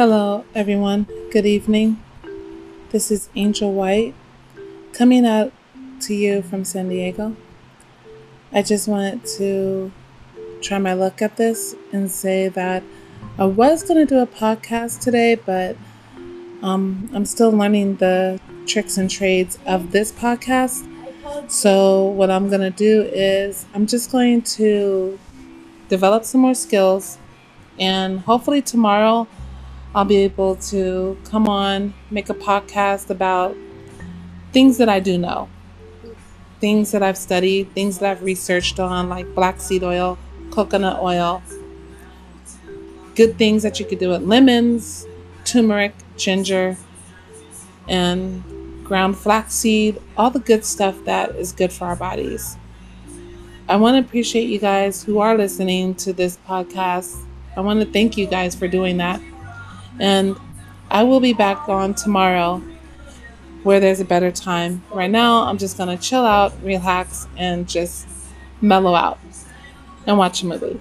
Hello everyone, good evening. This is Angel White coming out to you from San Diego. I just wanted to try my luck at this and say that I was going to do a podcast today, but I'm still learning the tricks and trades of this podcast. So what I'm going to do is I'm just going to develop some more skills, and hopefully tomorrow I'll be able to come on, make a podcast about things that I do know, things that I've studied, things that I've researched on, like black seed oil, coconut oil, good things that you could do with lemons, turmeric, ginger, and ground flaxseed, all the good stuff that is good for our bodies. I want to appreciate you guys who are listening to this podcast. I want to thank you guys for doing that. And I will be back on tomorrow where there's a better time. Right now, I'm just going to chill out, relax, and just mellow out and watch a movie.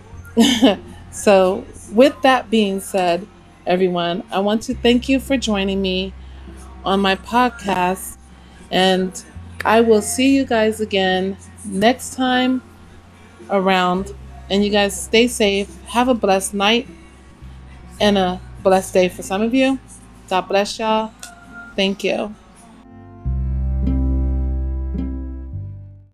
So with that being said, everyone, I want to thank you for joining me on my podcast. And I will see you guys again next time around. And you guys stay safe. Have a blessed night and a blessed day for some of you. God bless y'all. Thank you.